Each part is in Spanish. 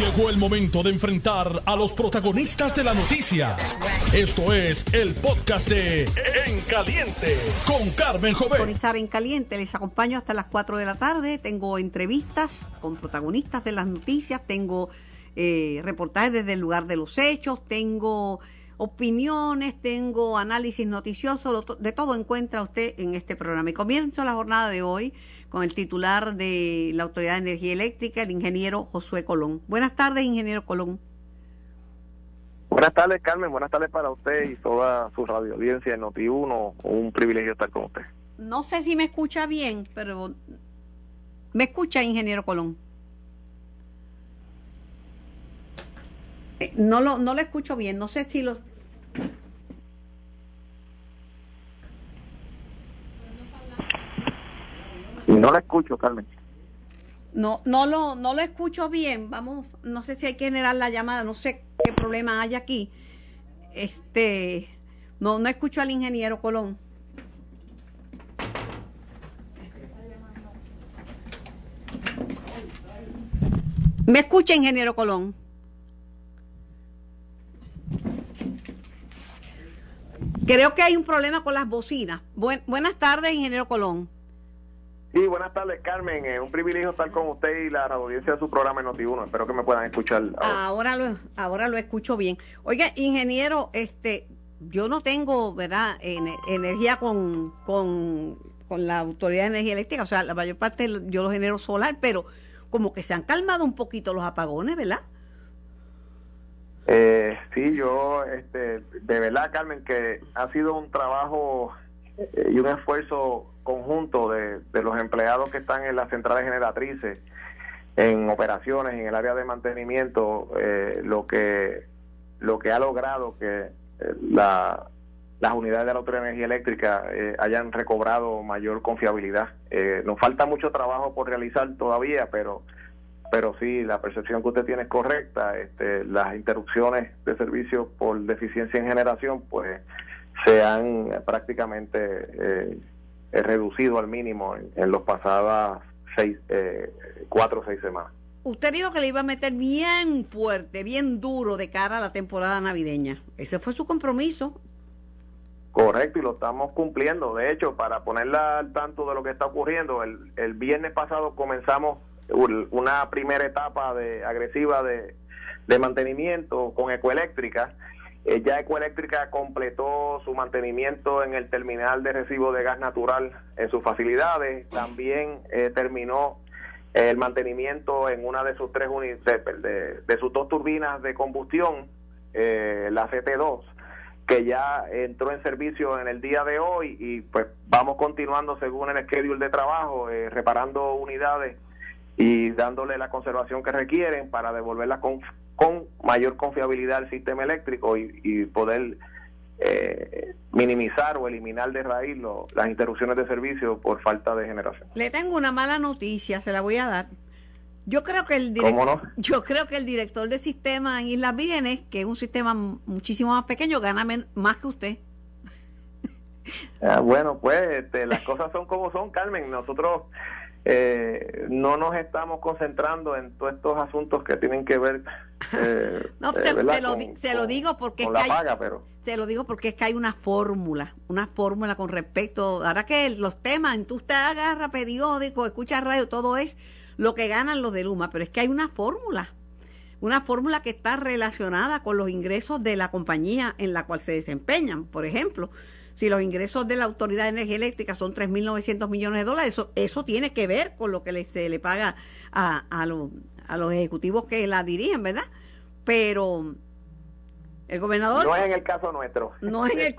Llegó el momento de enfrentar a los protagonistas de la noticia. Esto es el podcast de En Caliente con Carmen Jovet. Comenzar En Caliente, les acompaño hasta las 4 de la tarde. Tengo entrevistas con protagonistas de las noticias, tengo reportajes desde el lugar de los hechos, tengo opiniones, tengo análisis noticioso, de todo encuentra usted en este programa. Y comienzo la jornada de hoy con el titular de la Autoridad de Energía Eléctrica, el ingeniero Josué Colón. Buenas tardes, ingeniero Colón. Buenas tardes, Carmen. Buenas tardes para usted y toda su radio audiencia de Noti Uno. Un privilegio estar con usted. No sé si me escucha bien, pero ¿me escucha, ingeniero Colón? No lo escucho bien, no sé si lo... No la escucho, Carmen. No lo escucho bien. Vamos, no sé si hay que generar la llamada, no sé qué problema hay aquí. No escucho al ingeniero Colón. ¿Me escucha, ingeniero Colón? Creo que hay un problema con las bocinas. Buenas tardes, ingeniero Colón. Sí, buenas tardes, Carmen. Un privilegio estar con usted y la audiencia de su programa en Noti Uno. Espero que me puedan escuchar. Ahora lo escucho bien. Oiga, ingeniero, yo no tengo, ¿verdad?, energía con la Autoridad de Energía Eléctrica. O sea, la mayor parte yo lo genero solar, pero como que se han calmado un poquito los apagones, ¿verdad? Sí, yo, de verdad, Carmen, que ha sido un trabajo y un esfuerzo conjunto de los empleados que están en las centrales generatrices, en operaciones, en el área de mantenimiento, lo que ha logrado que las unidades de la Autoridad de Energía Eléctrica hayan recobrado mayor confiabilidad. Nos falta mucho trabajo por realizar todavía, pero sí, la percepción que usted tiene es correcta. Las interrupciones de servicio por deficiencia en generación pues se han prácticamente reducido al mínimo en los pasadas 4 o 6 semanas. Usted dijo que le iba a meter bien fuerte, bien duro de cara a la temporada navideña. Ese fue su compromiso. Correcto, y lo estamos cumpliendo. De hecho, para ponerla al tanto de lo que está ocurriendo, el viernes pasado comenzamos una primera etapa agresiva de mantenimiento con EcoEléctrica. Ya EcoEléctrica completó su mantenimiento en el terminal de recibo de gas natural en sus facilidades. También terminó el mantenimiento en una de sus dos turbinas de combustión, la CT2, que ya entró en servicio en el día de hoy, y pues vamos continuando según el schedule de trabajo, reparando unidades y dándole la conservación que requieren para devolverla con mayor confiabilidad al sistema eléctrico y poder minimizar o eliminar de raíz las interrupciones de servicio por falta de generación. Le tengo una mala noticia, se la voy a dar. Yo creo que el director de sistema en Islas Vírgenes, que es un sistema muchísimo más pequeño, gana más que usted. Bueno, pues las cosas son como son, Carmen. Nosotros no nos estamos concentrando en todos estos asuntos que tienen que ver se lo digo porque es que hay una fórmula con respecto, ahora que los temas, tú usted agarra periódico, escucha radio, todo es lo que ganan los de Luma, pero es que hay una fórmula que está relacionada con los ingresos de la compañía en la cual se desempeñan. Por ejemplo, si los ingresos de la Autoridad de Energía Eléctrica son $3.900 millones, eso tiene que ver con lo que se le paga a los ejecutivos que la dirigen, ¿verdad? Pero el gobernador... No es en el caso nuestro. No es el...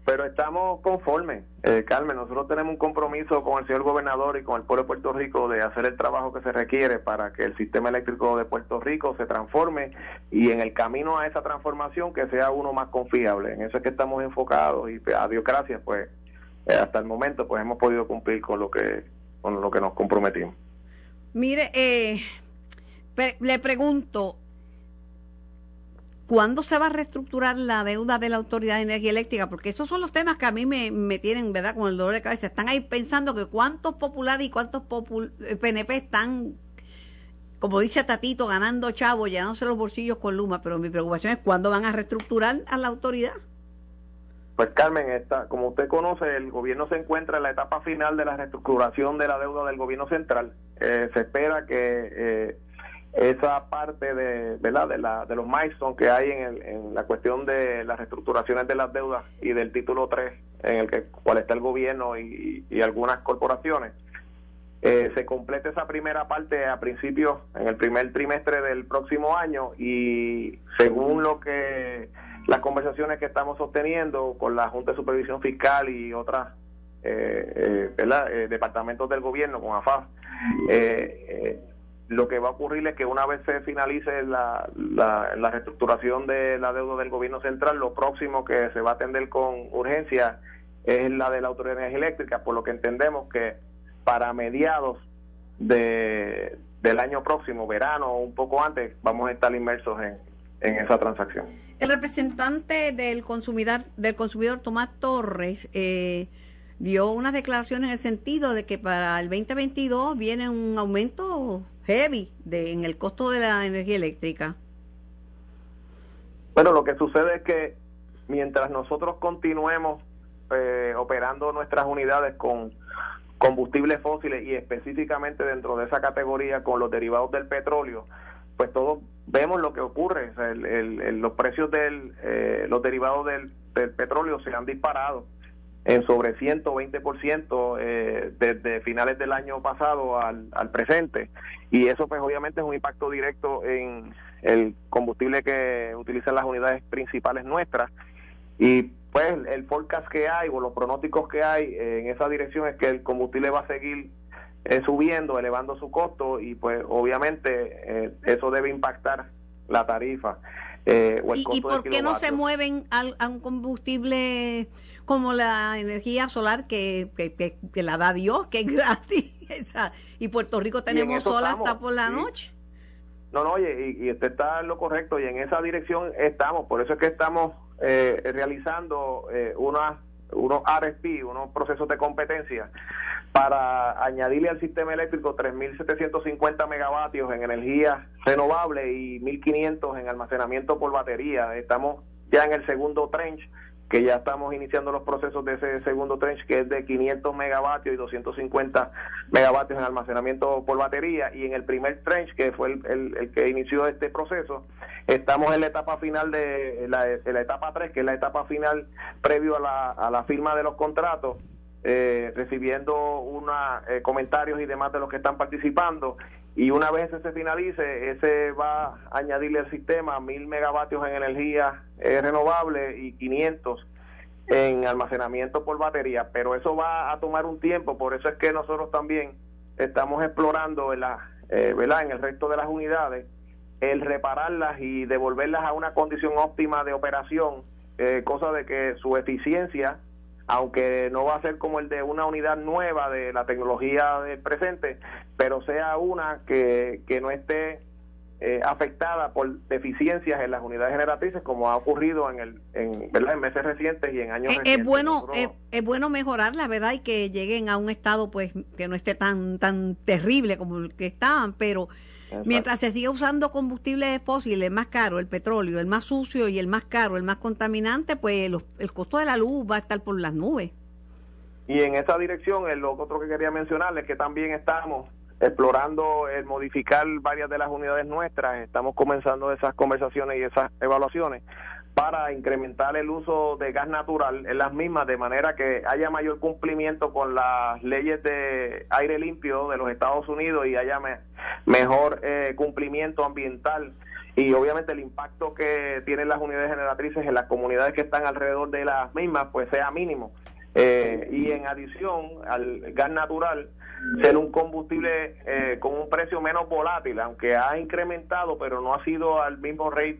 Pero estamos conformes, Carmen. Nosotros tenemos un compromiso con el señor gobernador y con el pueblo de Puerto Rico de hacer el trabajo que se requiere para que el sistema eléctrico de Puerto Rico se transforme, y en el camino a esa transformación que sea uno más confiable. En eso es que estamos enfocados, y a Dios gracias, pues hasta el momento pues hemos podido cumplir con lo que nos comprometimos. Mire, le pregunto, ¿cuándo se va a reestructurar la deuda de la Autoridad de Energía Eléctrica? Porque esos son los temas que a mí me tienen, ¿verdad?, con el dolor de cabeza. Están ahí pensando que cuántos populares y cuántos PNP están como dice Tatito, ganando chavo, llenándose los bolsillos con Luma, pero mi preocupación es cuándo van a reestructurar a la autoridad. Pues Carmen, como usted conoce, el gobierno se encuentra en la etapa final de la reestructuración de la deuda del gobierno central. Se espera que esa parte de, ¿verdad?, de los milestones que hay en la cuestión de las reestructuraciones de las deudas y del título 3, en el que cual está el gobierno y algunas corporaciones, se complete esa primera parte a principios, en el primer trimestre del próximo año, y según lo que las conversaciones que estamos sosteniendo con la Junta de Supervisión Fiscal y otras departamentos del gobierno, con AFAF, lo que va a ocurrir es que una vez se finalice la reestructuración de la deuda del gobierno central, lo próximo que se va a atender con urgencia es la de la Autoridad de Energía Eléctrica, por lo que entendemos que para mediados del año próximo, verano o un poco antes, vamos a estar inmersos en esa transacción. El representante del consumidor Tomás Torres dio unas declaraciones en el sentido de que para el 2022 viene un aumento heavy en el costo de la energía eléctrica. Bueno, lo que sucede es que mientras nosotros continuemos operando nuestras unidades con combustibles fósiles, y específicamente dentro de esa categoría con los derivados del petróleo, pues todos vemos lo que ocurre. O sea, los precios de los derivados del petróleo se han disparado en sobre 120% desde finales del año pasado al presente, y eso pues obviamente es un impacto directo en el combustible que utilizan las unidades principales nuestras, y pues el forecast que hay o los pronósticos que hay en esa dirección es que el combustible va a seguir subiendo, elevando su costo, y pues obviamente eso debe impactar la tarifa o el costo. ¿Y por qué no se mueven a un combustible como la energía solar que la da Dios, que es gratis? Y Puerto Rico tenemos sol hasta por la noche. No, oye, y usted está en lo correcto, y en esa dirección estamos, por eso es que estamos realizando unos RFP, unos procesos de competencia para añadirle al sistema eléctrico 3.750 megavatios en energía renovable y 1.500 en almacenamiento por batería. Estamos ya en el segundo trench, que ya estamos iniciando los procesos de ese segundo trench, que es de 500 megavatios y 250 megavatios en almacenamiento por batería, y en el primer trench, que fue el que inició este proceso, estamos en la etapa final de la etapa 3, que es la etapa final previo a la firma de los contratos, recibiendo comentarios y demás de los que están participando, y una vez ese se finalice, ese va a añadirle al sistema 1.000 megavatios en energía renovable y 500 en almacenamiento por batería, pero eso va a tomar un tiempo. Por eso es que nosotros también estamos explorando en el resto de las unidades el repararlas y devolverlas a una condición óptima de operación, cosa de que su eficiencia, aunque no va a ser como el de una unidad nueva de la tecnología del presente, pero sea una que no esté afectada por deficiencias en las unidades generatrices, como ha ocurrido en meses recientes y en años recientes. Es bueno mejorarla, ¿verdad?, y que lleguen a un estado pues que no esté tan terrible como el que estaban, pero exacto. Mientras se siga usando combustibles fósiles más caros, el petróleo, el más sucio y el más caro, el más contaminante, pues el costo de la luz va a estar por las nubes. Y en esa dirección, lo otro que quería mencionar es que también estamos explorando el modificar varias de las unidades nuestras. Estamos comenzando esas conversaciones y esas evaluaciones para incrementar el uso de gas natural en las mismas, de manera que haya mayor cumplimiento con las leyes de aire limpio de los Estados Unidos y haya mejor cumplimiento ambiental, y obviamente el impacto que tienen las unidades generatrices en las comunidades que están alrededor de las mismas pues sea mínimo. Y en adición al gas natural, ser un combustible con un precio menos volátil, aunque ha incrementado, pero no ha sido al mismo rate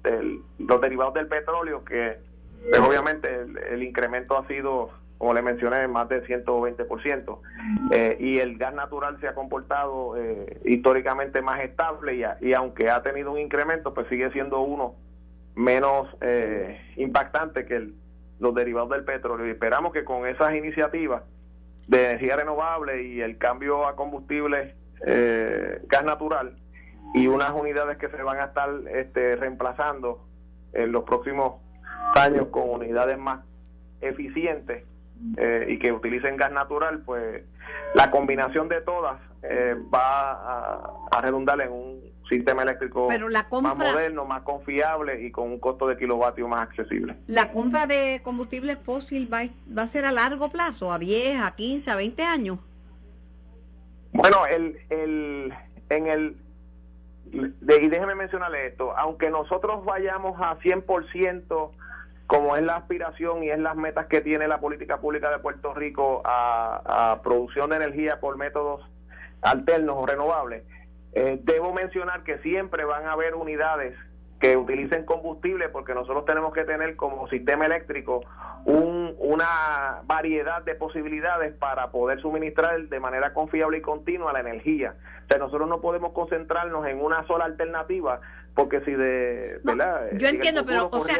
de los derivados del petróleo, que pues obviamente el incremento ha sido, como le mencioné, más de 120%. Y el gas natural se ha comportado históricamente más estable, y aunque ha tenido un incremento, pues sigue siendo uno menos impactante que los derivados del petróleo, y esperamos que con esas iniciativas de energía renovable y el cambio a combustible gas natural y unas unidades que se van a estar reemplazando en los próximos años con unidades más eficientes y que utilicen gas natural, pues la combinación de todas va a redundar en un sistema eléctrico más moderno, más confiable y con un costo de kilovatio más accesible. ¿La compra de combustible fósil va a ser a largo plazo, a 10, a 15, a 20 años? Bueno, y déjeme mencionarle esto, aunque nosotros vayamos a 100%, como es la aspiración y es las metas que tiene la política pública de Puerto Rico a producción de energía por métodos alternos o renovables, debo mencionar que siempre van a haber unidades que utilicen combustible, porque nosotros tenemos que tener como sistema eléctrico una variedad de posibilidades para poder suministrar de manera confiable y continua la energía. O sea, nosotros no podemos concentrarnos en una sola alternativa, porque si de no, ¿verdad? Yo entiendo, pero o sea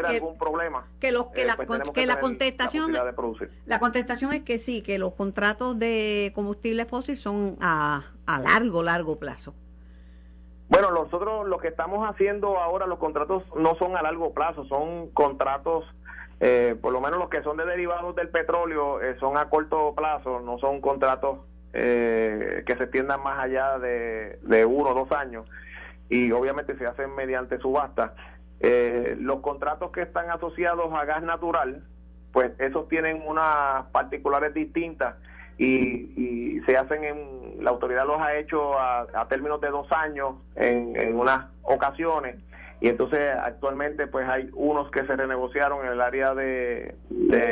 la contestación es que sí, que los contratos de combustible fósil son a largo plazo. Bueno, nosotros lo que estamos haciendo ahora, los contratos no son a largo plazo, son contratos, por lo menos los que son de derivados del petróleo, son a corto plazo, no son contratos que se extiendan más allá de 1 o 2 años, y obviamente se hacen mediante subasta. Los contratos que están asociados a gas natural, pues esos tienen unas particulares distintas, y se hacen la autoridad los ha hecho a términos de 2 años en unas ocasiones, y entonces actualmente pues hay unos que se renegociaron en el área de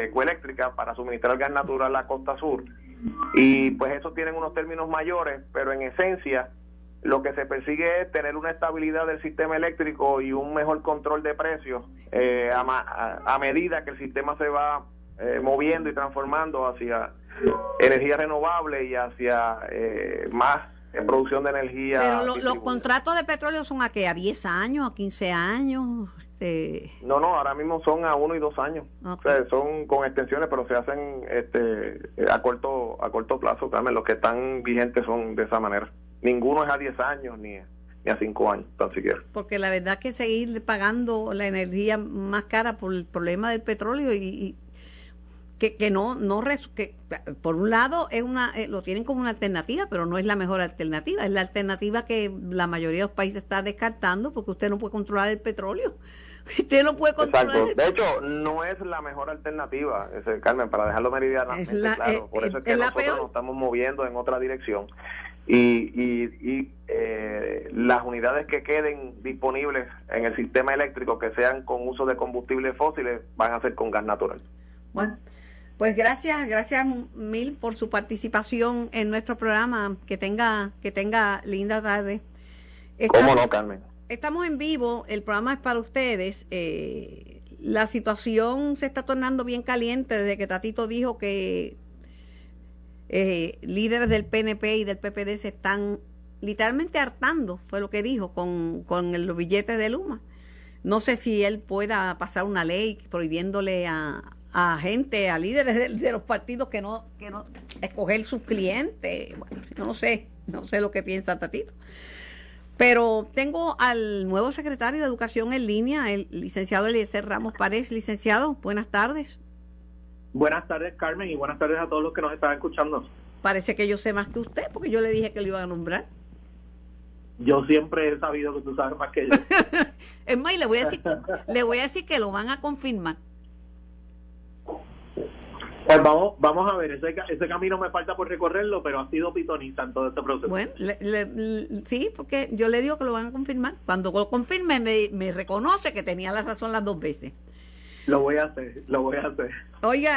EcoEléctrica para suministrar gas natural a la costa sur, y pues esos tienen unos términos mayores, pero en esencia lo que se persigue es tener una estabilidad del sistema eléctrico y un mejor control de precios a medida que el sistema se va moviendo y transformando hacia energía renovable y hacia más producción de energía. Pero los contratos de petróleo son ¿a qué? ¿A 10 años? ¿A 15 años? No, ahora mismo son a 1 y 2 años. Okay. O sea, son con extensiones, pero se hacen a corto plazo también. Los que están vigentes son de esa manera. Ninguno es a 10 años ni a 5 años, tan siquiera. Porque la verdad es que seguir pagando la energía más cara por el problema del petróleo y que por un lado es lo tienen como una alternativa, pero no es la mejor alternativa, es la alternativa que la mayoría de los países está descartando, porque usted no puede controlar el petróleo, usted no puede controlar. Exacto. De hecho, no es la mejor alternativa, Carmen, para dejarlo meridianamente claro, por eso es que nosotros nos estamos moviendo en otra dirección, y las unidades que queden disponibles en el sistema eléctrico que sean con uso de combustibles fósiles van a ser con gas natural. Bueno, pues gracias mil por su participación en nuestro programa. Que tenga linda tarde. ¿Cómo no, Carmen? Estamos en vivo, el programa es para ustedes. La situación se está tornando bien caliente desde que Tatito dijo que líderes del PNP y del PPD se están literalmente hartando, fue lo que dijo, con los billetes de Luma. No sé si él pueda pasar una ley prohibiéndole a gente, a líderes de los partidos que no escoger sus clientes. Bueno, no sé lo que piensa Tatito. Pero tengo al nuevo secretario de Educación en línea, el licenciado Eliezer Ramos Paredes. Licenciado, buenas tardes. Buenas tardes, Carmen, y buenas tardes a todos los que nos están escuchando. Parece que yo sé más que usted, porque yo le dije que lo iban a nombrar. Yo siempre he sabido que tú sabes más que yo. Es más, y le voy a decir que lo van a confirmar. Pues vamos a ver, ese camino me falta por recorrerlo, pero ha sido pitoniza en todo este proceso. Bueno, sí, porque yo le digo que lo van a confirmar. Cuando lo confirme, me reconoce que tenía la razón las 2 veces. Lo voy a hacer. Oiga,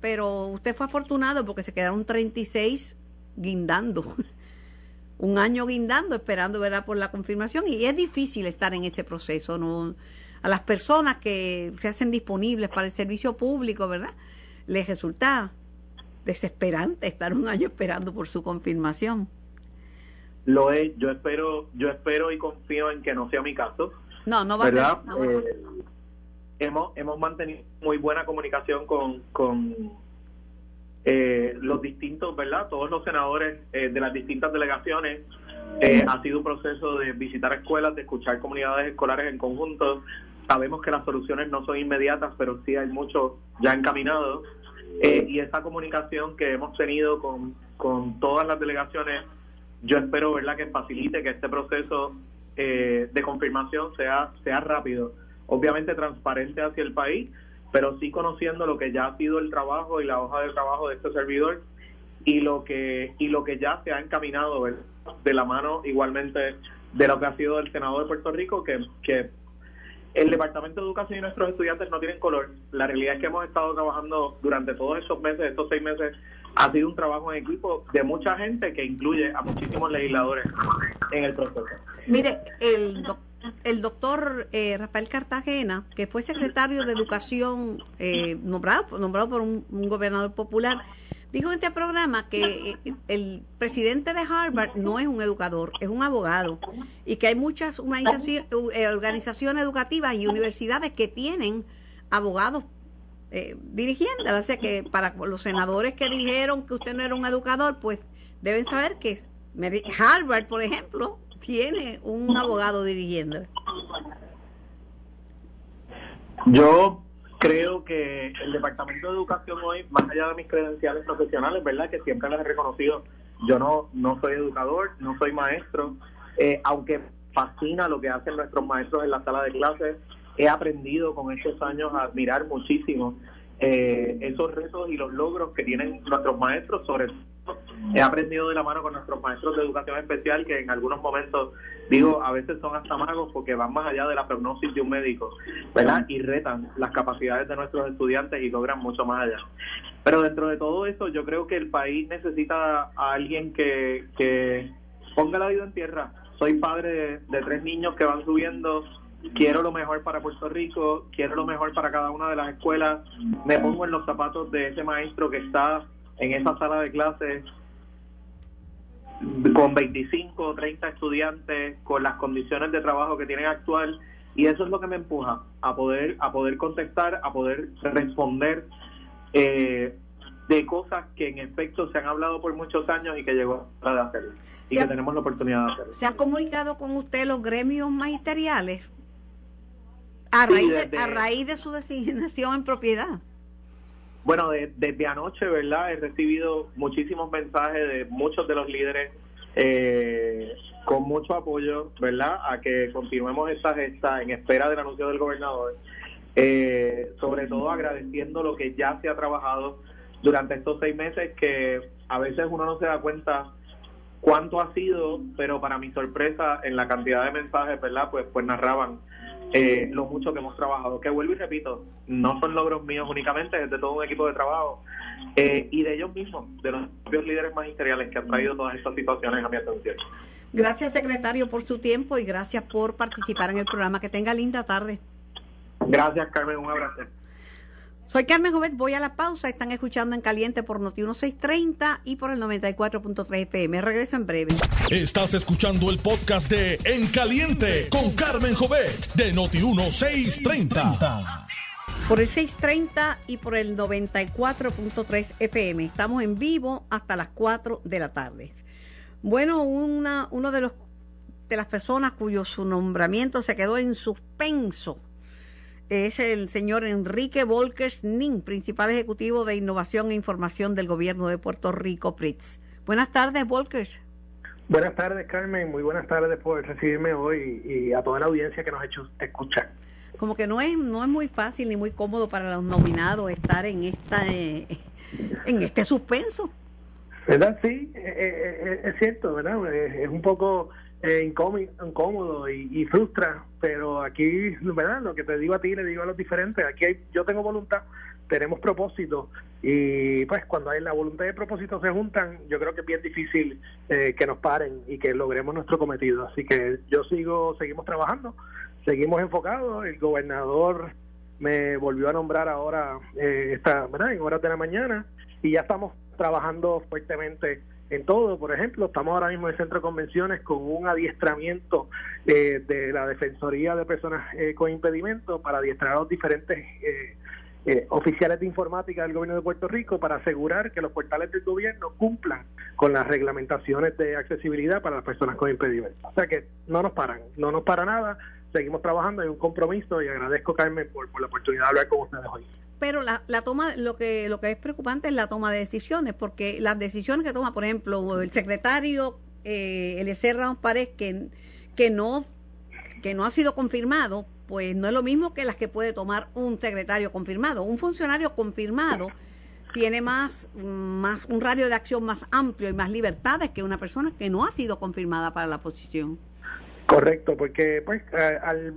pero usted fue afortunado porque se quedaron 36 guindando. Un año guindando, esperando, ¿verdad?, por la confirmación. Y es difícil estar en ese proceso, ¿no? A las personas que se hacen disponibles para el servicio público, ¿verdad?, les resulta desesperante estar un año esperando por su confirmación. Lo es, yo espero y confío en que no sea mi caso. No va ¿verdad? A ser. No va a ser. Hemos mantenido muy buena comunicación con los distintos, ¿verdad?, todos los senadores de las distintas delegaciones Ha sido un proceso de visitar escuelas, de escuchar comunidades escolares en conjunto. Sabemos que las soluciones no son inmediatas, pero sí hay mucho ya encaminado. Y esa comunicación que hemos tenido con todas las delegaciones, yo espero, ¿verdad?, que facilite que este proceso de confirmación sea rápido. Obviamente transparente hacia el país, pero sí conociendo lo que ya ha sido el trabajo y la hoja de trabajo de este servidor y lo que ya se ha encaminado, ¿verdad?, de la mano igualmente de lo que ha sido el senador de Puerto Rico, que el Departamento de Educación y nuestros estudiantes no tienen color. La realidad es que hemos estado trabajando durante todos estos meses, estos 6 meses, ha sido un trabajo en equipo de mucha gente que incluye a muchísimos legisladores en el proceso. Mire, el doctor Rafael Cartagena, que fue secretario de Educación nombrado por un gobernador popular, dijo en este programa que el presidente de Harvard no es un educador, es un abogado, y que hay muchas organizaciones educativas y universidades que tienen abogados dirigiendo. O sea que para los senadores que dijeron que usted no era un educador, pues deben saber que Harvard, por ejemplo, tiene un abogado dirigiendo. Yo creo que el Departamento de Educación hoy, más allá de mis credenciales profesionales, ¿verdad?, que siempre las he reconocido, yo no soy educador, no soy maestro, aunque fascina lo que hacen nuestros maestros en la sala de clases. He aprendido con estos años a admirar muchísimo esos retos y los logros que tienen nuestros maestros. Sobre todo he aprendido de la mano con nuestros maestros de educación especial, que en algunos momentos, digo, a veces son hasta magos porque van más allá de la prognosis de un médico, ¿verdad?, y retan las capacidades de nuestros estudiantes y logran mucho más allá. Pero dentro de todo eso, yo creo que el país necesita a alguien que ponga la vida en tierra. Soy padre de 3 niños que van subiendo. Quiero lo mejor para Puerto Rico, quiero lo mejor para cada una de las escuelas. Me pongo en los zapatos de ese maestro que está en esa sala de clases con 25 o 30 estudiantes, con las condiciones de trabajo que tienen actual, y eso es lo que me empuja a poder contestar, a poder responder de cosas que en efecto se han hablado por muchos años y que llegó a la hora de hacerlo, y que tenemos la oportunidad de hacerlo. ¿Se han comunicado con usted los gremios magisteriales a raíz de su designación en propiedad? Bueno, desde anoche, ¿verdad?, he recibido muchísimos mensajes de muchos de los líderes con mucho apoyo, ¿verdad?, a que continuemos esta gesta en espera del anuncio del gobernador, sobre todo agradeciendo lo que ya se ha trabajado durante estos 6 meses, que a veces uno no se da cuenta cuánto ha sido, pero para mi sorpresa, en la cantidad de mensajes, ¿verdad?, pues narraban lo mucho que hemos trabajado, que vuelvo y repito, no son logros míos únicamente, es de todo un equipo de trabajo y de ellos mismos, de los propios líderes magisteriales que han traído todas estas situaciones a mi atención. Gracias, secretario, por su tiempo y gracias por participar en el programa. Que tenga linda tarde. Gracias, Carmen, un abrazo. Soy Carmen Jovet, voy a la pausa. Están escuchando En Caliente por Noti 1630 y por el 94.3 FM. Regreso en breve. Estás escuchando el podcast de En Caliente con Carmen Jovet de Noti 1630. Por el 630 y por el 94.3 FM. Estamos en vivo hasta las 4 de la tarde. Bueno, uno de las personas cuyo su nombramiento se quedó en suspenso es el señor Enrique Volkers Nin, principal ejecutivo de Innovación e Información del Gobierno de Puerto Rico, PRITS. Buenas tardes, Volkers. Buenas tardes, Carmen. Muy buenas tardes por recibirme hoy y a toda la audiencia que nos ha hecho escuchar. Como que no es muy fácil ni muy cómodo para los nominados estar en este suspenso. ¿Verdad? Sí, es cierto, ¿verdad? Es un poco incómodo y frustra, pero aquí, ¿verdad?, lo que te digo a ti le digo a los diferentes. Aquí yo tengo voluntad, tenemos propósito, y pues cuando hay la voluntad y el propósito se juntan, yo creo que es bien difícil que nos paren y que logremos nuestro cometido. Así que seguimos trabajando, seguimos enfocados. El gobernador me volvió a nombrar ahora ¿verdad?, en horas de la mañana, y ya estamos trabajando fuertemente en todo. Por ejemplo, estamos ahora mismo en el centro de convenciones con un adiestramiento de la Defensoría de Personas con Impedimento para adiestrar a los diferentes oficiales de informática del gobierno de Puerto Rico para asegurar que los portales del gobierno cumplan con las reglamentaciones de accesibilidad para las personas con impedimentos. O sea que no nos para nada, seguimos trabajando, hay un compromiso y agradezco, Carmen, por la oportunidad de hablar con ustedes hoy. Pero la toma, lo que es preocupante es la toma de decisiones, porque las decisiones que toma, por ejemplo, el secretario Eliezer Ramos Paredes, que no ha sido confirmado, pues no es lo mismo que las que puede tomar un secretario confirmado. Un funcionario confirmado tiene más un radio de acción más amplio y más libertades que una persona que no ha sido confirmada para la posición. Correcto, porque pues al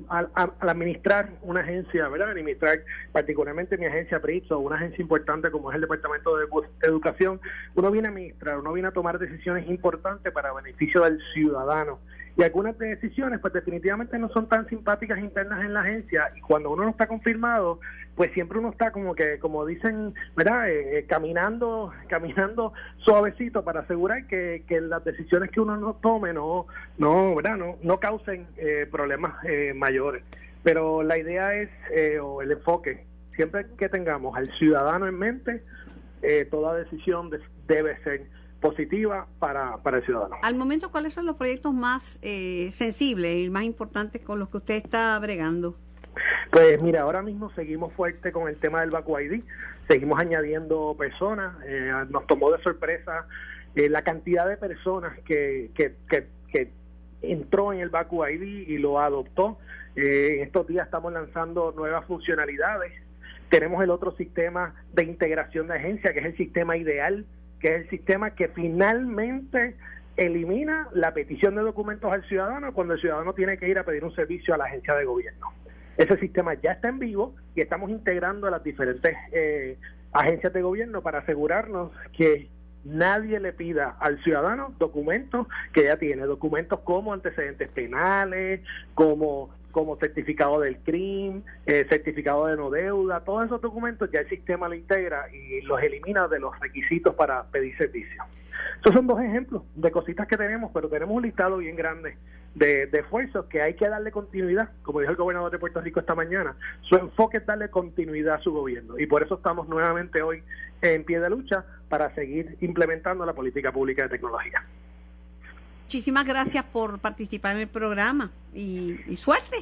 administrar una agencia, ¿verdad? Administrar particularmente mi agencia PRITS o una agencia importante como es el Departamento de Educación, uno viene a administrar, uno viene a tomar decisiones importantes para beneficio del ciudadano. Y algunas decisiones pues definitivamente no son tan simpáticas internas en la agencia, y cuando uno no está confirmado, pues siempre uno está como que, como dicen, ¿verdad? Caminando suavecito para asegurar que las decisiones que uno no tome no causen problemas mayores. Pero la idea es, o el enfoque, siempre que tengamos al ciudadano en mente, toda decisión debe ser positiva para el ciudadano. Al momento, ¿cuáles son los proyectos más sensibles y más importantes con los que usted está bregando? Pues mira, ahora mismo seguimos fuerte con el tema del Bacu ID, seguimos añadiendo personas, nos tomó de sorpresa la cantidad de personas que entró en el Bacu ID y lo adoptó. En estos días estamos lanzando nuevas funcionalidades, tenemos el otro sistema de integración de agencia, que es el sistema ideal, que es el sistema que finalmente elimina la petición de documentos al ciudadano cuando el ciudadano tiene que ir a pedir un servicio a la agencia de gobierno. Ese sistema ya está en vivo y estamos integrando a las diferentes agencias de gobierno para asegurarnos que nadie le pida al ciudadano documentos que ya tiene, documentos como antecedentes penales, como certificado del crimen, certificado de no deuda, todos esos documentos ya el sistema lo integra y los elimina de los requisitos para pedir servicio. Estos son dos ejemplos de cositas que tenemos, pero tenemos un listado bien grande de esfuerzos que hay que darle continuidad. Como dijo el gobernador de Puerto Rico esta mañana, su enfoque es darle continuidad a su gobierno, y por eso estamos nuevamente hoy en pie de lucha para seguir implementando la política pública de tecnología. Muchísimas gracias por participar en el programa y suerte.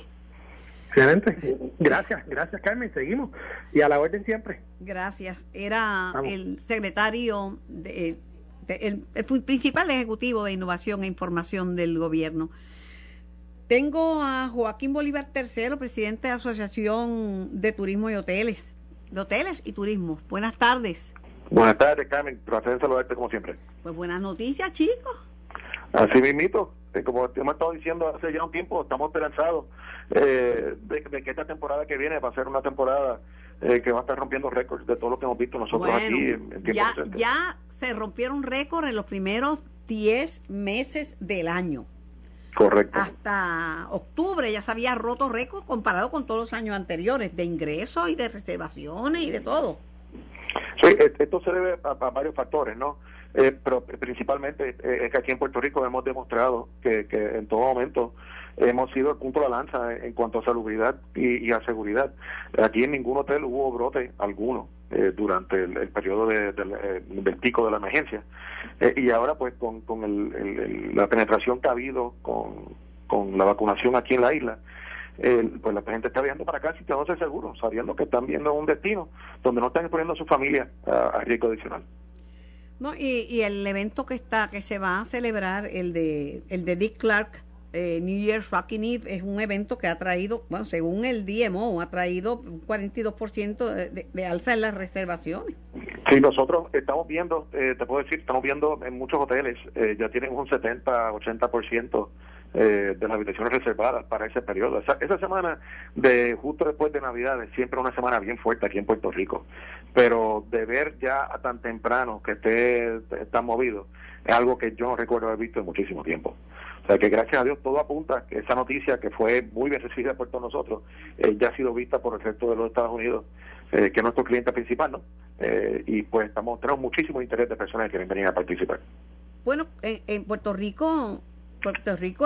Excelente. Gracias Carmen, seguimos y a la orden siempre. Gracias. Era el secretario, el principal ejecutivo de Innovación e Información del gobierno. Tengo a Joaquín Bolívar III, presidente de la Asociación de Turismo y Hoteles, de Hoteles y Turismo. Buenas tardes. Buenas tardes, Carmen. Placer de saludarte como siempre. Pues buenas noticias, chicos. Así mismito, como hemos estado diciendo hace ya un tiempo, estamos esperanzados de que esta temporada que viene va a ser una temporada que va a estar rompiendo récords de todo lo que hemos visto nosotros. Bueno, aquí en tiempo ya se rompieron récords en los primeros 10 meses del año. Correcto. Hasta octubre ya se había roto récords comparado con todos los años anteriores, de ingresos y de reservaciones y de todo. Sí, esto se debe a varios factores, ¿no? Pero principalmente es que aquí en Puerto Rico hemos demostrado que en todo momento hemos sido el punto de la lanza en cuanto a salubridad y a seguridad. Aquí en ningún hotel hubo brote alguno durante el periodo del pico de la emergencia. Y ahora pues con la penetración que ha habido con la vacunación aquí en la isla, pues la gente está viajando para acá sintiéndose seguro, sabiendo que están viendo un destino donde no están exponiendo a su familia a riesgo adicional. No, y el evento que se va a celebrar, el de Dick Clark, New Year's Rockin' Eve, es un evento que ha traído, bueno, según el DMO, ha traído un 42% de alza en las reservaciones. Sí, nosotros estamos viendo, te puedo decir, estamos viendo en muchos hoteles, ya tienen un 70-80% de las habitaciones reservadas para ese periodo. Esa semana de justo después de Navidad es siempre una semana bien fuerte aquí en Puerto Rico, pero de ver ya a tan temprano que esté tan movido es algo que yo no recuerdo haber visto en muchísimo tiempo. O sea que gracias a Dios todo apunta que esa noticia, que fue muy bien recibida por todos nosotros, ya ha sido vista por el resto de los Estados Unidos, que es nuestro cliente principal, ¿no? Y pues tenemos muchísimo interés de personas que quieren venir a participar. Bueno, en Puerto Rico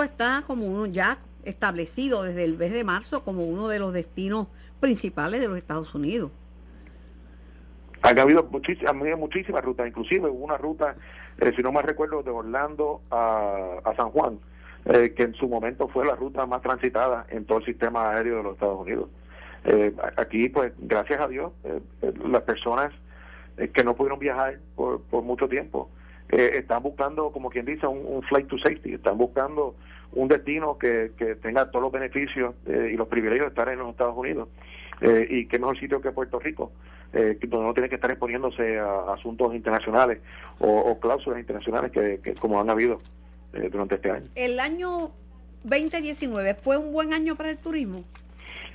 está como uno ya establecido desde el mes de marzo como uno de los destinos principales de los Estados Unidos. Ha habido muchísimas rutas, inclusive hubo una ruta, si no mal recuerdo, de Orlando a San Juan, que en su momento fue la ruta más transitada en todo el sistema aéreo de los Estados Unidos. Aquí, pues, gracias a Dios, las personas que no pudieron viajar por mucho tiempo están buscando, como quien dice, un flight to safety, están buscando un destino que tenga todos los beneficios y los privilegios de estar en los Estados Unidos. Y qué mejor sitio que Puerto Rico, donde no tiene que estar exponiéndose a asuntos internacionales o cláusulas internacionales que como han habido durante este año. ¿El año 2019 fue un buen año para el turismo?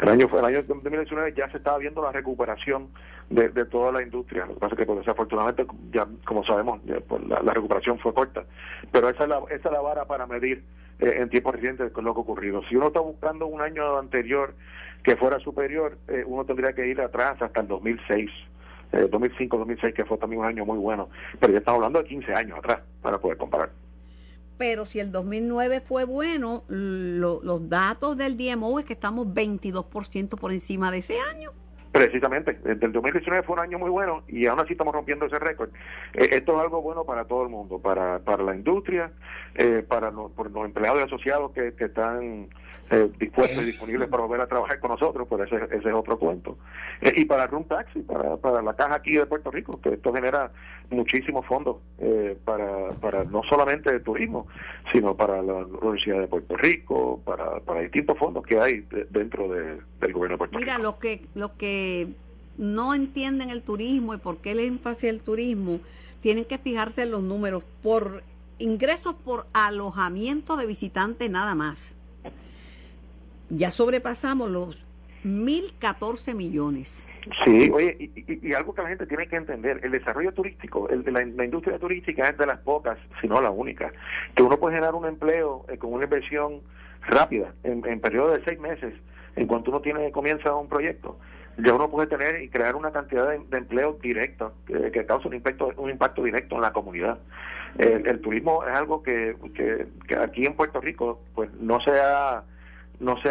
El año 2019 ya se estaba viendo la recuperación de toda la industria. Lo que pasa es que, pues, desafortunadamente, ya como sabemos, ya, pues, la recuperación fue corta. Pero esa es la vara para medir en tiempo reciente con lo que ha ocurrido. Si uno está buscando un año anterior que fuera superior, uno tendría que ir atrás hasta el 2006. 2005, 2006, que fue también un año muy bueno. Pero ya estamos hablando de 15 años atrás para poder comparar. Pero si el 2009 fue bueno, los datos del DMO es que estamos 22% por encima de ese año. Precisamente, el 2019 fue un año muy bueno y aún así estamos rompiendo ese récord. Esto es algo bueno para todo el mundo, para la industria, para los empleados y asociados que están dispuestos y disponibles para volver a trabajar con nosotros, pero ese es otro cuento. Y para Room Taxi, para la caja aquí de Puerto Rico, que esto genera muchísimos fondos para no solamente el turismo, sino para la Universidad de Puerto Rico, para distintos fondos que hay dentro del gobierno de Puerto Rico. Mira, los que no entienden el turismo y por qué el énfasis del turismo, tienen que fijarse en los números por ingresos por alojamiento de visitantes nada más. Ya sobrepasamos los 1.014 millones. Sí, oye, y algo que la gente tiene que entender, el desarrollo turístico, la industria turística es de las pocas, si no la única, que uno puede generar un empleo con una inversión rápida, en periodo de 6 meses, en cuanto uno comienza un proyecto. Ya uno puede tener y crear una cantidad de empleo directo que causa un impacto directo en la comunidad. El turismo es algo que aquí en Puerto Rico, pues, no se ha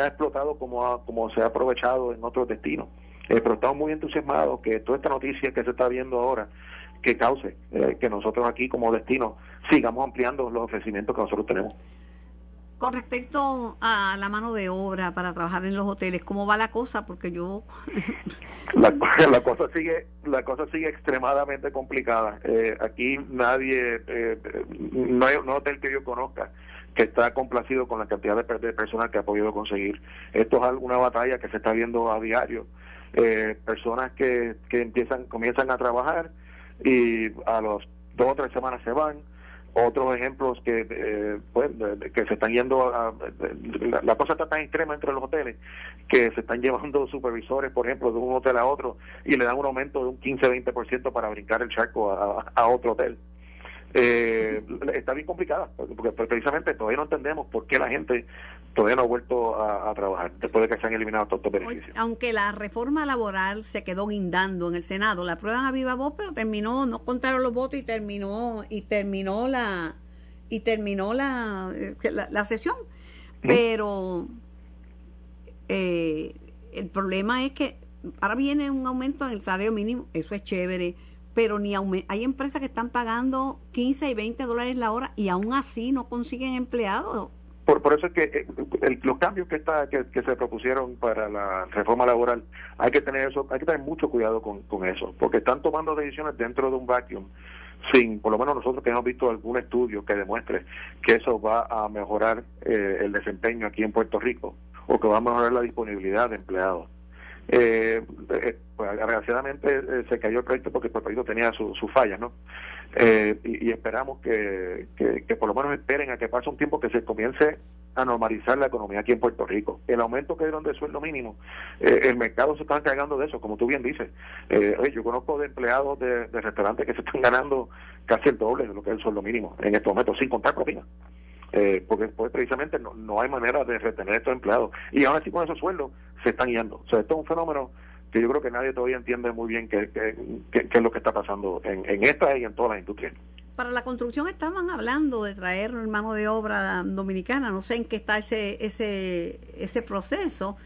explotado como se ha aprovechado en otros destinos. Pero estamos muy entusiasmados que toda esta noticia que se está viendo ahora, que cause que nosotros aquí como destino sigamos ampliando los ofrecimientos que nosotros tenemos. Con respecto a la mano de obra para trabajar en los hoteles, ¿cómo va la cosa? Porque yo... La cosa sigue extremadamente complicada. Aquí nadie, no hay un hotel que yo conozca que está complacido con la cantidad de personas que ha podido conseguir. Esto es una batalla que se está viendo a diario. Personas que comienzan a trabajar y a los 2 o 3 semanas se van. Otros ejemplos que se están yendo la cosa está tan extrema entre los hoteles que se están llevando supervisores, por ejemplo, de un hotel a otro y le dan un aumento de un 15-20% para brincar el charco a otro hotel. Está bien complicada, porque precisamente todavía no entendemos por qué la gente todavía no ha vuelto a trabajar después de que se han eliminado todos estos beneficios. Aunque la reforma laboral se quedó guindando en el Senado, la aprueban a viva voz, pero terminó, no contaron los votos y terminó la sesión. Pero el problema es que ahora viene un aumento en el salario mínimo, eso es chévere, pero hay empresas que están pagando $15 y $20 la hora y aún así no consiguen empleados. Por eso es que los cambios que se propusieron para la reforma laboral, hay que tener mucho cuidado con eso, porque están tomando decisiones dentro de un vacuum, sin, por lo menos nosotros que hemos visto algún estudio que demuestre que eso va a mejorar el desempeño aquí en Puerto Rico, o que va a mejorar la disponibilidad de empleados. Pues, desgraciadamente se cayó el proyecto porque el proyecto tenía sus fallas, ¿no? Y esperamos que por lo menos esperen a que pase un tiempo que se comience a normalizar la economía aquí en Puerto Rico. El aumento que dieron de sueldo mínimo, el mercado se está encargando de eso, como tú bien dices. Yo conozco de empleados de restaurantes que se están ganando casi el doble de lo que es el sueldo mínimo en estos momentos, sin contar propinas. Porque pues, precisamente no hay manera de retener a estos empleados, y ahora sí con esos sueldos se están yendo. O sea, esto es un fenómeno que yo creo que nadie todavía entiende muy bien qué es lo que está pasando en esta y en todas las industrias. Para la construcción estaban hablando de traer mano de obra dominicana, no sé en qué está ese proceso.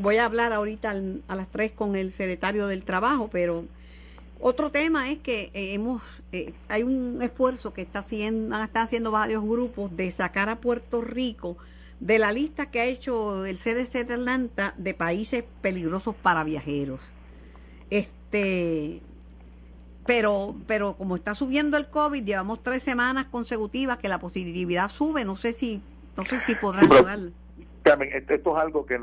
Voy a hablar ahorita a las 3 con el secretario del Trabajo, pero Otro tema es que hay un esfuerzo que están haciendo varios grupos de sacar a Puerto Rico de la lista que ha hecho el CDC de Atlanta de países peligrosos para viajeros. Pero como está subiendo el COVID, llevamos 3 semanas consecutivas que la positividad sube. No sé si podrán lograr. Carmen, esto es algo que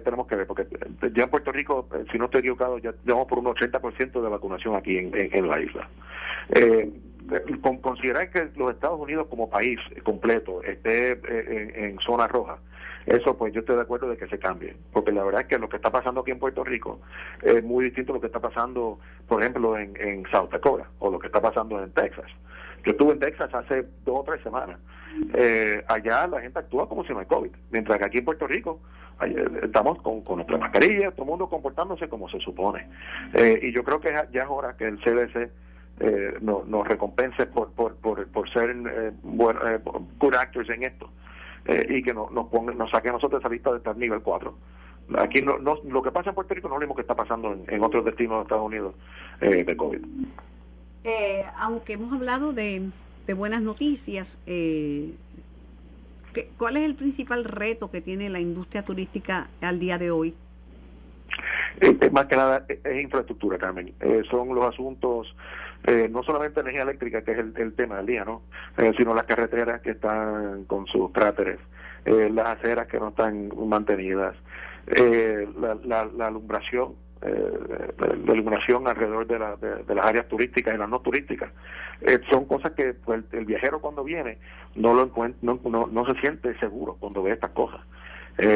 tenemos que ver, porque ya en Puerto Rico, si no estoy equivocado, ya vamos por un 80% de vacunación aquí en la isla. Considerar que los Estados Unidos como país completo esté en zona roja, eso pues yo estoy de acuerdo de que se cambie, porque la verdad es que lo que está pasando aquí en Puerto Rico es muy distinto a lo que está pasando, por ejemplo, en South Dakota, o lo que está pasando en Texas. Yo estuve en Texas hace 2 o 3 semanas. Allá la gente actúa como si no hay COVID, mientras que aquí en Puerto Rico estamos con nuestra mascarilla, todo el mundo comportándose como se supone. Y yo creo que ya es hora que el CDC nos recompense por ser good actors en esto, y que nos saque a nosotros esa lista de estar nivel 4. Aquí lo que pasa en Puerto Rico no es lo mismo que está pasando en otros destinos de Estados Unidos de COVID. Aunque hemos hablado de buenas noticias, ¿cuál es el principal reto que tiene la industria turística al día de hoy? Más que nada es infraestructura, Carmen. Son los asuntos, no solamente energía eléctrica, que es el tema del día, ¿no? Sino las carreteras que están con sus cráteres, las aceras que no están mantenidas, la alumbración. La iluminación alrededor de las áreas turísticas y las no turísticas, son cosas que pues, el viajero cuando viene no se siente seguro cuando ve estas cosas.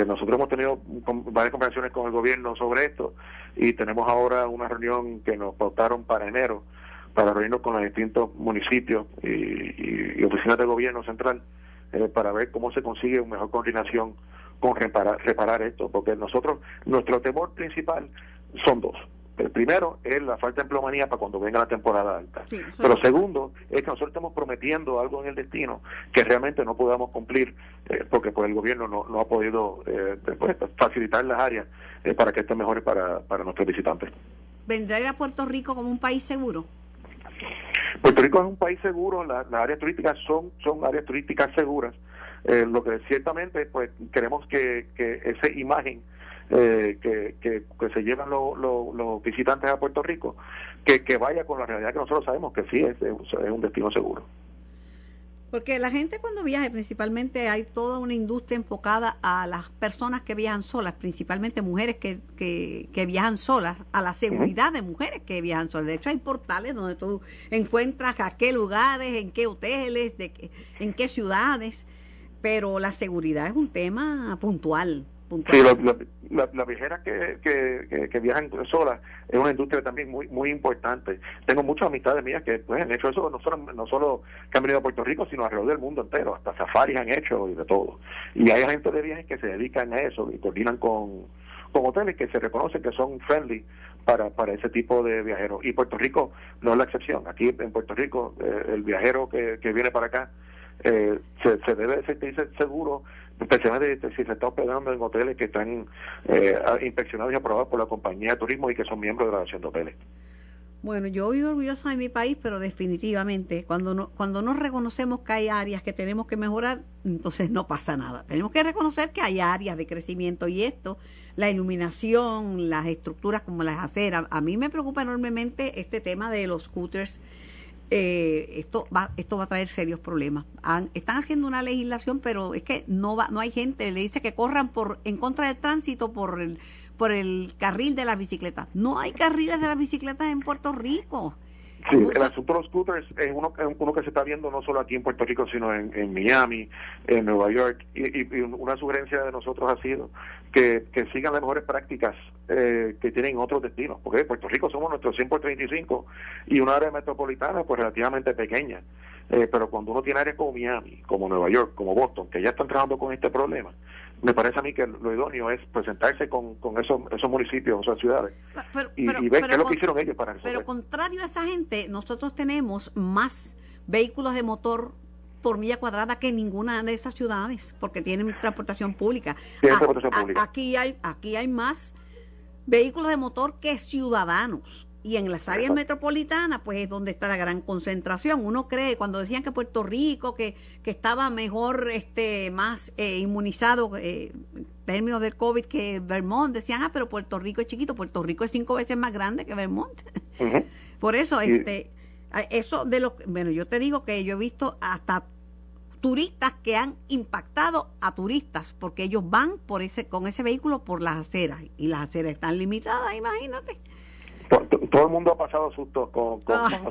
Nosotros hemos tenido varias conversaciones con el gobierno sobre esto y tenemos ahora una reunión que nos pautaron para enero para reunirnos con los distintos municipios y oficinas del gobierno central para ver cómo se consigue una mejor coordinación con reparar esto, porque nuestro temor principal son 2. El primero es la falta de empleomanía para cuando venga la temporada alta. Sí, pero segundo es que nosotros estamos prometiendo algo en el destino que realmente no podamos cumplir porque pues, el gobierno no ha podido facilitar las áreas para que estén mejores para nuestros visitantes. ¿Vendría a Puerto Rico como un país seguro? Puerto Rico es un país seguro, las áreas turísticas son áreas turísticas seguras. Lo que ciertamente pues queremos que esa imagen que se llevan los visitantes a Puerto Rico, que vaya con la realidad que nosotros sabemos que sí es un destino seguro. Porque la gente cuando viaja, principalmente hay toda una industria enfocada a las personas que viajan solas, principalmente mujeres que viajan solas, a la seguridad de mujeres que viajan solas. De hecho, hay portales donde tú encuentras a qué lugares, en qué hoteles, en qué ciudades, pero la seguridad es un tema puntual. Sí, las viajeras que viajan solas es una industria también muy muy importante. Tengo muchas amistades mías que pues, han hecho eso, no solo que han venido a Puerto Rico, sino alrededor del mundo entero, hasta safaris han hecho y de todo. Y hay agentes de viajes que se dedican a eso y coordinan con hoteles que se reconocen que son friendly para ese tipo de viajeros. Y Puerto Rico no es la excepción. Aquí en Puerto Rico el viajero que viene para acá se debe sentirse seguro, especialmente si se está hospedando en hoteles que están inspeccionados y aprobados por la compañía de turismo y que son miembros de la asociación de hoteles. Bueno, yo vivo orgullosa de mi país, pero definitivamente cuando no reconocemos que hay áreas que tenemos que mejorar, entonces no pasa nada. Tenemos que reconocer que hay áreas de crecimiento y esto, la iluminación, las estructuras como las aceras. A mí me preocupa enormemente este tema de los scooters. Esto va a traer serios problemas. Están haciendo una legislación, pero es que no hay gente, le dice que corran en contra del tránsito por el carril de las bicicletas. No hay carriles de las bicicletas en Puerto Rico. Sí, el asunto de los scooters es uno que se está viendo no solo aquí en Puerto Rico, sino en Miami, en Nueva York, y una sugerencia de nosotros ha sido que sigan las mejores prácticas que tienen otros destinos, porque en Puerto Rico somos nuestros 135 y una área metropolitana pues relativamente pequeña, pero cuando uno tiene áreas como Miami, como Nueva York, como Boston, que ya están trabajando con este problema, me parece a mí que lo idóneo es presentarse con esos municipios, esas ciudades, y ver qué es lo que hicieron ellos para resolver. Pero contrario a esa gente, nosotros tenemos más vehículos de motor por milla cuadrada que ninguna de esas ciudades, porque tienen transportación pública. Aquí hay más vehículos de motor que ciudadanos. Y en las áreas metropolitanas, pues es donde está la gran concentración. Uno cree, cuando decían que Puerto Rico, que estaba mejor, más inmunizado en términos del COVID que Vermont, decían, ah, pero Puerto Rico es chiquito. Puerto Rico es 5 veces más grande que Vermont. Uh-huh. Por eso, eso de los... Bueno, yo te digo que yo he visto hasta turistas que han impactado a turistas, porque ellos van por con ese vehículo por las aceras, y las aceras están limitadas, imagínate. Todo el mundo ha pasado sustos con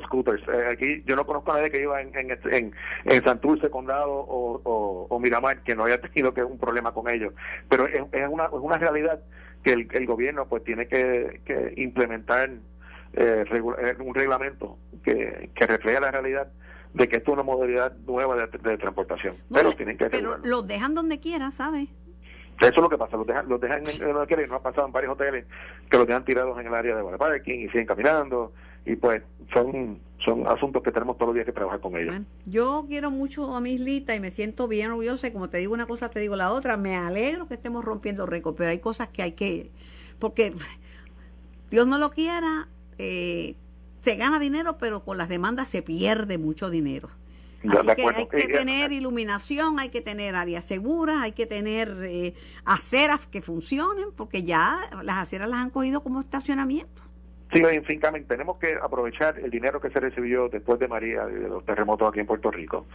scooters. Aquí yo no conozco a nadie que viva en Santurce, Condado o Miramar que no haya tenido un problema con ellos. Pero es una realidad que el gobierno pues tiene que implementar un reglamento que refleje la realidad de que esto es una modalidad nueva de transportación. Bueno, pero los dejan donde quiera, ¿sabes? Eso es lo que pasa, los dejan en no ha pasado en varios hoteles que los dejan tirados en el área de parking y siguen caminando, y pues son asuntos que tenemos todos los días que trabajar con ellos. Bueno, yo quiero mucho a mi islita y me siento bien orgullosa, y como te digo una cosa, te digo la otra, me alegro que estemos rompiendo récords, pero hay cosas que hay que, porque Dios no lo quiera, se gana dinero, pero con las demandas se pierde mucho dinero. Así que hay que tener iluminación, hay que tener áreas seguras, hay que tener aceras que funcionen, porque ya las aceras las han cogido como estacionamiento. Sí, en fin, Carmen, tenemos que aprovechar el dinero que se recibió después de María y de los terremotos aquí en Puerto Rico,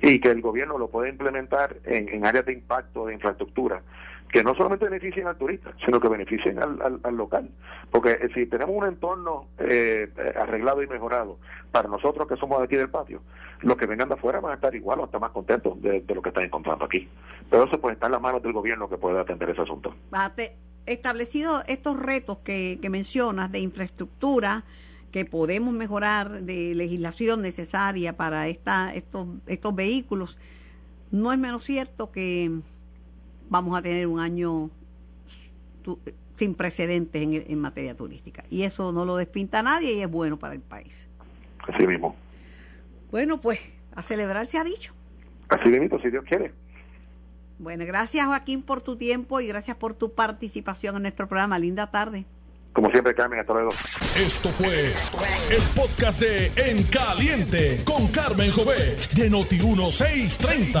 y que el gobierno lo pueda implementar en áreas de impacto de infraestructura, que no solamente beneficien al turista, sino que beneficien al local. Porque si tenemos un entorno arreglado y mejorado, para nosotros que somos de aquí del patio, los que vengan de afuera van a estar igual o hasta más contentos de lo que están encontrando aquí. Pero eso pues está en las manos del gobierno, que puede atender ese asunto. Establecidos estos retos que mencionas de infraestructura, que podemos mejorar, de legislación necesaria para estos vehículos, no es menos cierto que vamos a tener un año sin precedentes en materia turística. Y eso no lo despinta a nadie y es bueno para el país. Así mismo. Bueno, pues, a celebrar se ha dicho. Así mismo, si Dios quiere. Bueno, gracias, Joaquín, por tu tiempo y gracias por tu participación en nuestro programa. Linda tarde. Como siempre, Carmen, hasta luego. Esto fue el podcast de En Caliente con Carmen Jovet de Noti Uno 630.